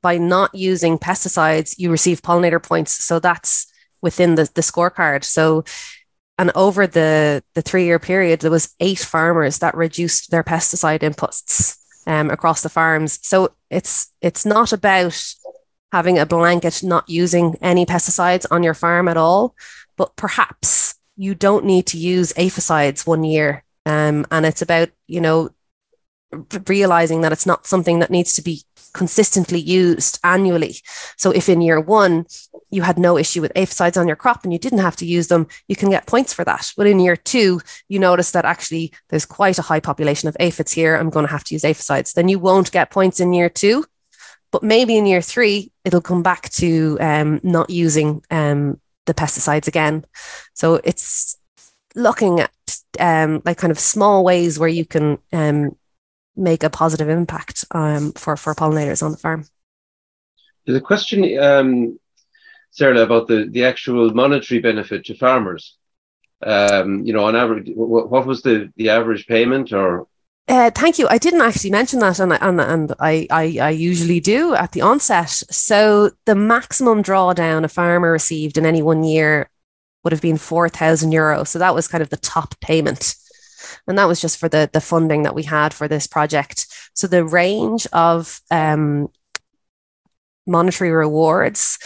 by not using pesticides, you receive pollinator points. So that's within the, the scorecard. So, and over the, the three-year period, there was eight farmers that reduced their pesticide inputs um, across the farms. So it's it's not about having a blanket, not using any pesticides on your farm at all, but perhaps you don't need to use aphicides one year. Um, and it's about, you know, realizing that it's not something that needs to be consistently used annually. So if in year one, you had no issue with aphicides on your crop and you didn't have to use them, you can get points for that. But in year two, you notice that actually there's quite a high population of aphids here. I'm going to have to use aphicides. Then you won't get points in year two, but maybe in year three, it'll come back to um, not using um, the pesticides again. So it's looking at um, like kind of small ways where you can um, make a positive impact um, for, for pollinators on the farm. There's a question, um, Saorla, about the, the actual monetary benefit to farmers. Um, you know, on average, what, what was the, the average payment or? Uh, thank you. I didn't actually mention that, and, and, and I, I, I usually do at the onset. So the maximum drawdown a farmer received in any one year would have been four thousand euro. So that was kind of the top payment. And that was just for the, the funding that we had for this project. So the range of um, monetary rewards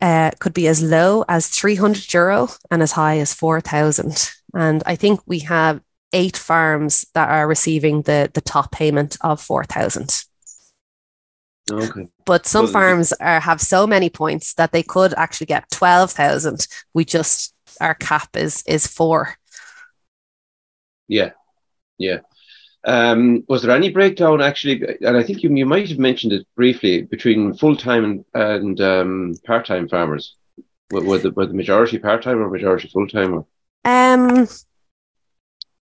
uh, could be as low as three hundred euro and as high as four thousand. And I think we have eight farms that are receiving the, the top payment of four thousand. Okay. But some well, farms are, have so many points that they could actually get twelve thousand. We just, our cap is is four. Yeah, yeah. Um, was there any breakdown actually, and I think you, you might have mentioned it briefly, between full-time and, and um, part-time farmers? Were, were, the, were the majority part-time or majority full-time? Um,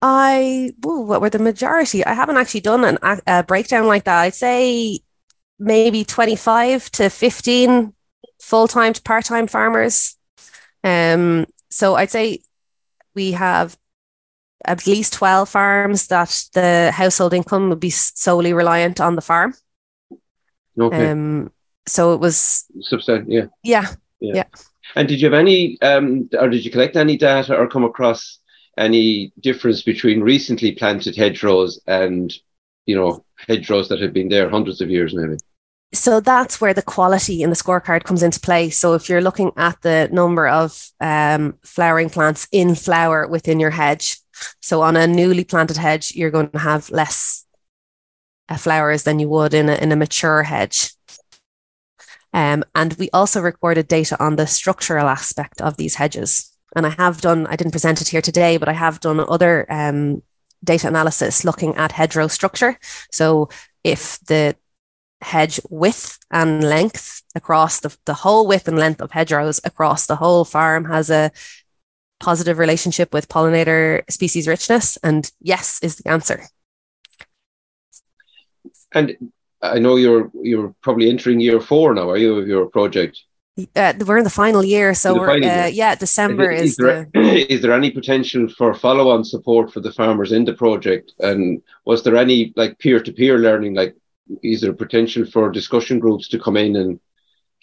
I, ooh, what were the majority? I haven't actually done an, a, a breakdown like that. I'd say maybe twenty-five to fifteen full-time to part-time farmers. Um, so I'd say we have at least twelve farms that the household income would be solely reliant on the farm. Okay. Um, so it was substantial. Yeah. yeah. Yeah. Yeah. And did you have any, um, or did you collect any data or come across any difference between recently planted hedgerows and, you know, hedgerows that have been there hundreds of years maybe? So that's where the quality in the scorecard comes into play. So if you're looking at the number of um, flowering plants in flower within your hedge, so on a newly planted hedge, you're going to have less uh, flowers than you would in a, in a mature hedge. Um, and we also recorded data on the structural aspect of these hedges. And I have done, I didn't present it here today, but I have done other um, data analysis looking at hedgerow structure. So if the hedge width and length across the, the whole width and length of hedgerows across the whole farm has a positive relationship with pollinator species richness, and yes is the answer. And I know you're you're probably entering year four now, are you, of your project? Uh, we're in the final year, so we're, final uh, year. yeah, December is. Is, is, there, the... is there any potential for follow-on support for the farmers in the project? And was there any like peer-to-peer learning? Like, is there potential for discussion groups to come in and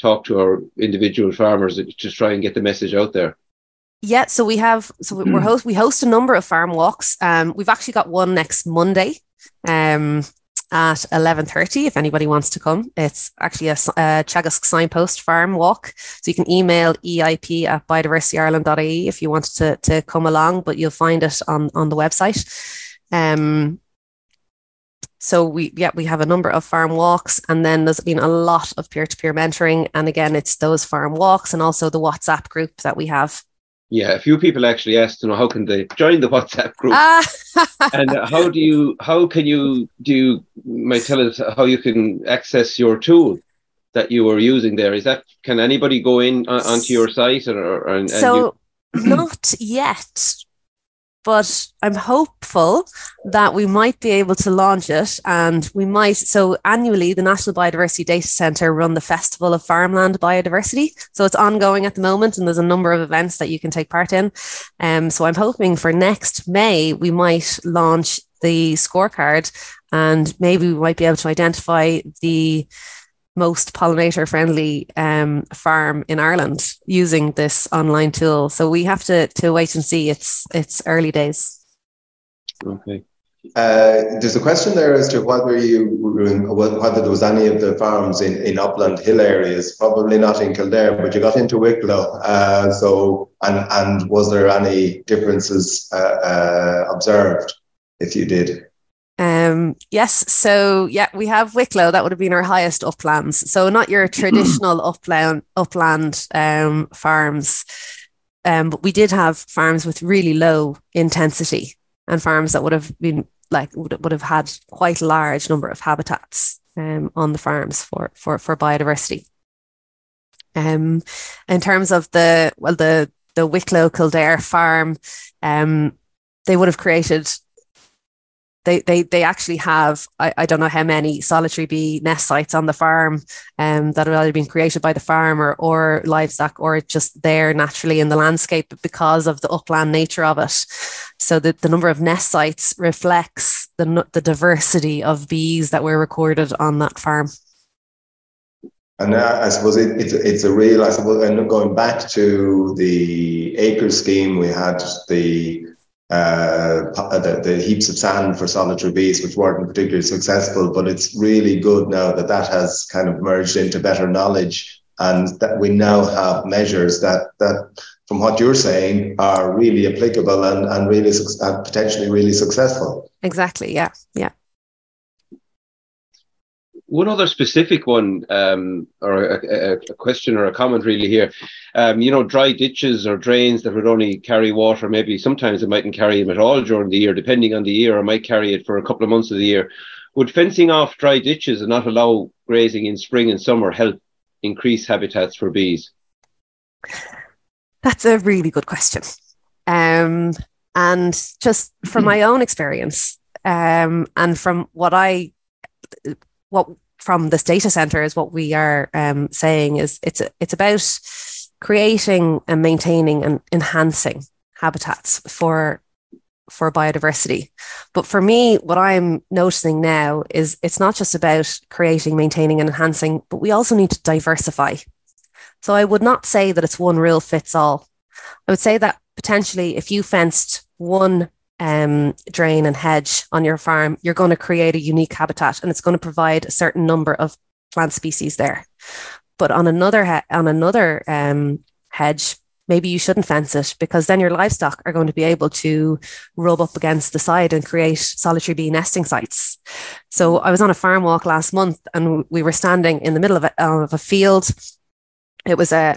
talk to our individual farmers to try and get the message out there? Yeah, so we have, so we're host, we host a number of farm walks. Um, we've actually got one next Monday um, at eleven thirty, if anybody wants to come. It's actually a, a Teagasc signpost farm walk. So you can email E I P at biodiversity ireland dot I E if you wanted to, to come along, but you'll find it on, on the website. Um, so we, yeah, we have a number of farm walks, and then there's been a lot of peer-to-peer mentoring. And again, it's those farm walks and also the WhatsApp group that we have. Yeah, a few people actually asked, you know, how can they join the WhatsApp group? Ah. And how do you, how can you, do you, might tell us how you can access your tool that you are using there? Is that, can anybody go in uh, onto your site? Or, or, and, so and you, Not yet, but I'm hopeful that we might be able to launch it, and we might. So annually, the National Biodiversity Data Centre run the Festival of Farmland Biodiversity. So it's ongoing at the moment, and there's a number of events that you can take part in. Um, so I'm hoping for next May, we might launch the scorecard, and maybe we might be able to identify the most pollinator-friendly um, farm in Ireland using this online tool. So we have to to wait and see. It's it's early days. Okay. Uh, there's a question there as to whether you whether there was any of the farms in, in upland hill areas. Probably not in Kildare, but you got into Wicklow. Uh, so and and was there any differences uh, uh, observed if you did? Um, yes. So yeah, we have Wicklow. That would have been our highest uplands. So not your traditional upland, upland um, farms. Um, but we did have farms with really low intensity and farms that would have been like, would, would have had quite a large number of habitats um, on the farms for, for, for biodiversity. Um, in terms of the, well, the, the Wicklow Kildare farm, um, they would have created They they they actually have, I, I don't know how many solitary bee nest sites on the farm um, that have either been created by the farmer or livestock or just there naturally in the landscape because of the upland nature of it. So the, the number of nest sites reflects the the diversity of bees that were recorded on that farm. And I suppose it, it's it's a real, I suppose, and going back to the ACRES scheme, we had the Uh, the, the heaps of sand for solitary bees, which weren't particularly successful, but it's really good now that that has kind of merged into better knowledge, and that we now have measures that, that from what you're saying, are really applicable and, and really uh, potentially really successful. Exactly, yeah, yeah. One other specific one, um, or a, a question or a comment really here, um, you know, dry ditches or drains that would only carry water, maybe sometimes it mightn't carry them at all during the year, depending on the year, or might carry it for a couple of months of the year. Would fencing off dry ditches and not allow grazing in spring and summer help increase habitats for bees? That's a really good question. Um, and just from my own experience um, and from what I... what from this data center is what we are um, saying is it's it's about creating and maintaining and enhancing habitats for for biodiversity. But for me, what I'm noticing now is it's not just about creating, maintaining and enhancing, but we also need to diversify. So I would not say that it's one rule fits all. I would say that potentially if you fenced one Um, drain and hedge on your farm, you're going to create a unique habitat and it's going to provide a certain number of plant species there. But on another he- on another um, hedge, maybe you shouldn't fence it, because then your livestock are going to be able to rub up against the side and create solitary bee nesting sites. So I was on a farm walk last month and we were standing in the middle of a, of a field. It was a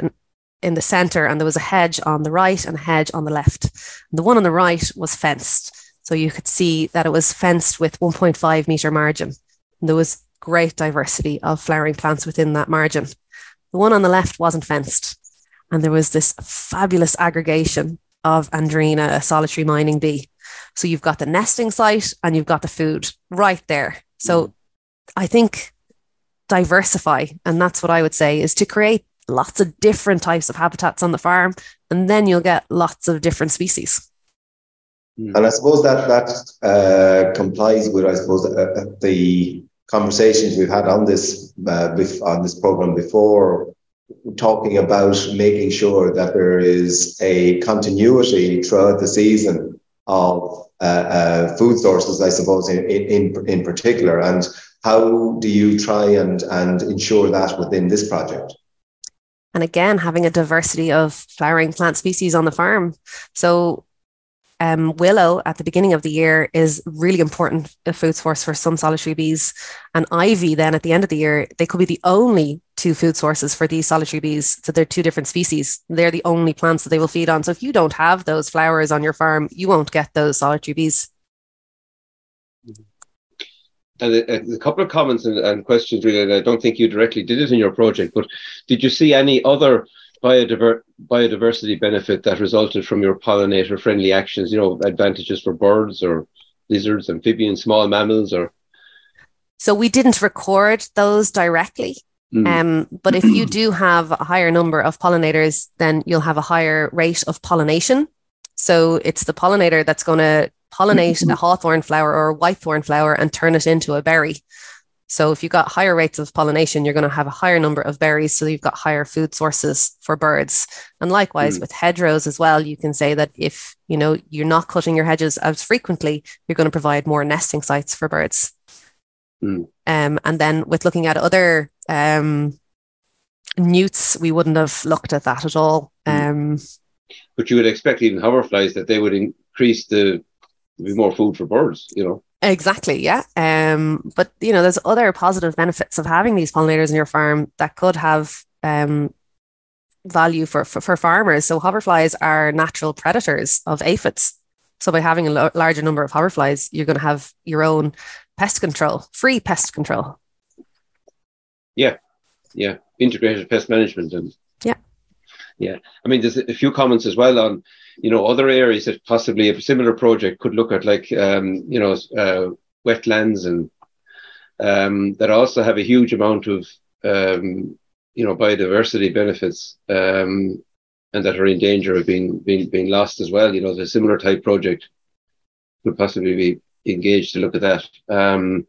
in the center, and there was a hedge on the right and a hedge on the left. And the one on the right was fenced. So you could see that it was fenced with one point five meter margin. And there was great diversity of flowering plants within that margin. The one on the left wasn't fenced. And there was this fabulous aggregation of Andrena, a solitary mining bee. So you've got the nesting site and you've got the food right there. So I think diversify, and that's what I would say, is to create lots of different types of habitats on the farm, and then you'll get lots of different species. And I suppose that that uh, complies with, I suppose, uh, the conversations we've had on this uh, on this program before, talking about making sure that there is a continuity throughout the season of uh, uh, food sources, I suppose, in in in particular. And how do you try and and ensure that within this project? And again, having a diversity of flowering plant species on the farm. So um, willow at the beginning of the year is really important a food source for some solitary bees. And ivy then at the end of the year, they could be the only two food sources for these solitary bees. So they're two different species. They're the only plants that they will feed on. So if you don't have those flowers on your farm, you won't get those solitary bees. And a, a couple of comments and, and questions, really, and I don't think you directly did it in your project, but did you see any other biodiver biodiversity benefit that resulted from your pollinator-friendly actions, you know, advantages for birds or lizards, amphibians, small mammals? Or So we didn't record those directly. Mm. Um, but if you do have a higher number of pollinators, then you'll have a higher rate of pollination. So it's the pollinator that's going to pollinate a hawthorn flower or a white thorn flower and turn it into a berry. So if you've got higher rates of pollination, you're going to have a higher number of berries. So you've got higher food sources for birds. And likewise mm. with hedgerows as well, you can say that if, you know, you're not cutting your hedges as frequently, you're going to provide more nesting sites for birds. Mm. Um, and then with looking at other um, newts, we wouldn't have looked at that at all. Um, but you would expect even hoverflies that they would increase the be more food for birds, you know. Exactly, yeah. Um, but, you know, there's other positive benefits of having these pollinators in your farm that could have um, value for, for, for farmers. So hoverflies are natural predators of aphids. So by having a lo- larger number of hoverflies, you're going to have your own pest control, free pest control. Yeah, yeah. Integrated pest management. And yeah. Yeah. I mean, there's a few comments as well on, you know, other areas that possibly a similar project could look at, like, um, you know, uh, wetlands and um, that also have a huge amount of, um, you know, biodiversity benefits um, and that are in danger of being, being, being lost as well. You know, the similar type project could possibly be engaged to look at that. Um,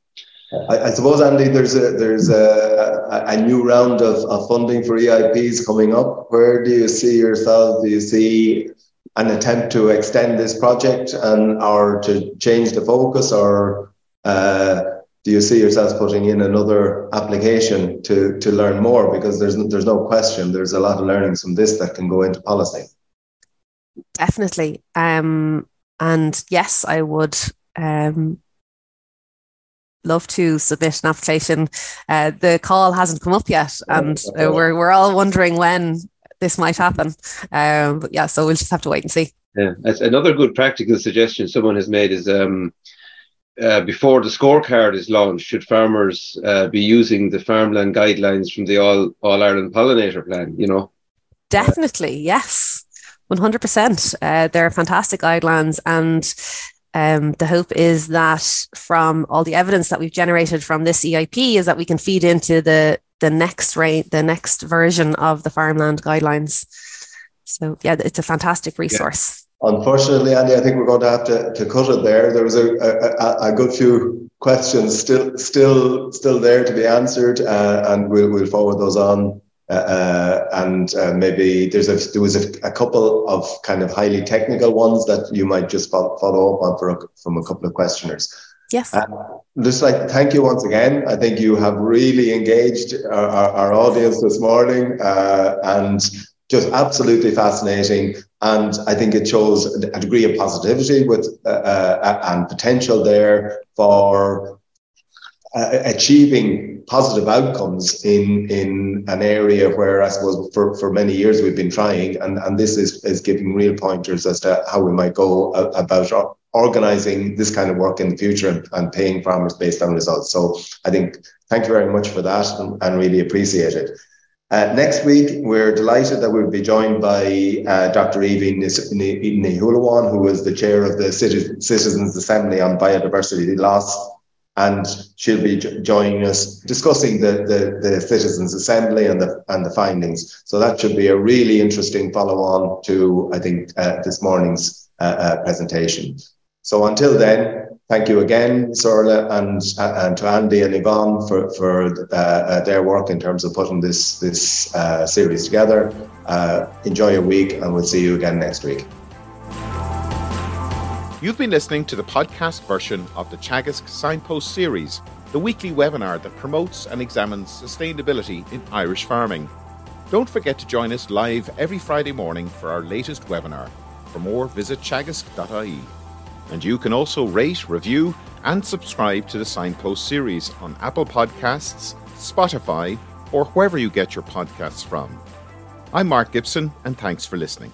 I, I suppose, Andy, there's a there's a, a new round of, of funding for E I Ps coming up. Where do you see yourself? Do you see an attempt to extend this project and or to change the focus, or uh, do you see yourselves putting in another application to to learn more? Because there's there's no question there's a lot of learnings from this that can go into policy. Definitely, um, and yes, I would. Um, love to submit an application. Uh, the call hasn't come up yet, and uh, we're we're all wondering when this might happen. Um, but yeah, so we'll just have to wait and see. Yeah, that's another good practical suggestion someone has made is um, uh, before the scorecard is launched, should farmers uh, be using the farmland guidelines from the All All Ireland Pollinator Plan? You know, definitely uh, yes, one hundred percent. They're fantastic guidelines, and. Um, the hope is that from all the evidence that we've generated from this E I P is that we can feed into the the next rate, the next version of the farmland guidelines. So, yeah, it's a fantastic resource. Yeah. Unfortunately, Andy, I think we're going to have to, to cut it there. There was a, a, a good few questions still still still there to be answered, uh, and we'll we'll forward those on. Uh, and uh, maybe there's a, there was a, a couple of kind of highly technical ones that you might just follow, follow up on for a, from a couple of questioners. Yes. Uh, just like, thank you once again. I think you have really engaged our, our, our audience this morning uh, and just absolutely fascinating. And I think it shows a degree of positivity with uh, uh, and potential there for uh, achieving positive outcomes in, in an area where I suppose for, for many years we've been trying, and, and this is, is giving real pointers as to how we might go about organising this kind of work in the future and, and paying farmers based on results. So I think thank you very much for that and, and really appreciate it. Uh, next week, we're delighted that we'll be joined by uh, Doctor Evie Nihulawan, who is the chair of the Citizens Assembly on Biodiversity Loss. And she'll be joining us discussing the, the, the Citizens' Assembly and the and the findings. So that should be a really interesting follow-on to, I think, uh, this morning's uh, uh, presentation. So until then, thank you again, Saorla, and uh, and to Andy and Yvonne for, for uh, uh, their work in terms of putting this, this uh, series together. Uh, enjoy your week, and we'll see you again next week. You've been listening to the podcast version of the Teagasc Signpost Series, the weekly webinar that promotes and examines sustainability in Irish farming. Don't forget to join us live every Friday morning for our latest webinar. For more, visit teagasc dot I E. And you can also rate, review, and subscribe to the Signpost Series on Apple Podcasts, Spotify, or wherever you get your podcasts from. I'm Mark Gibson, and thanks for listening.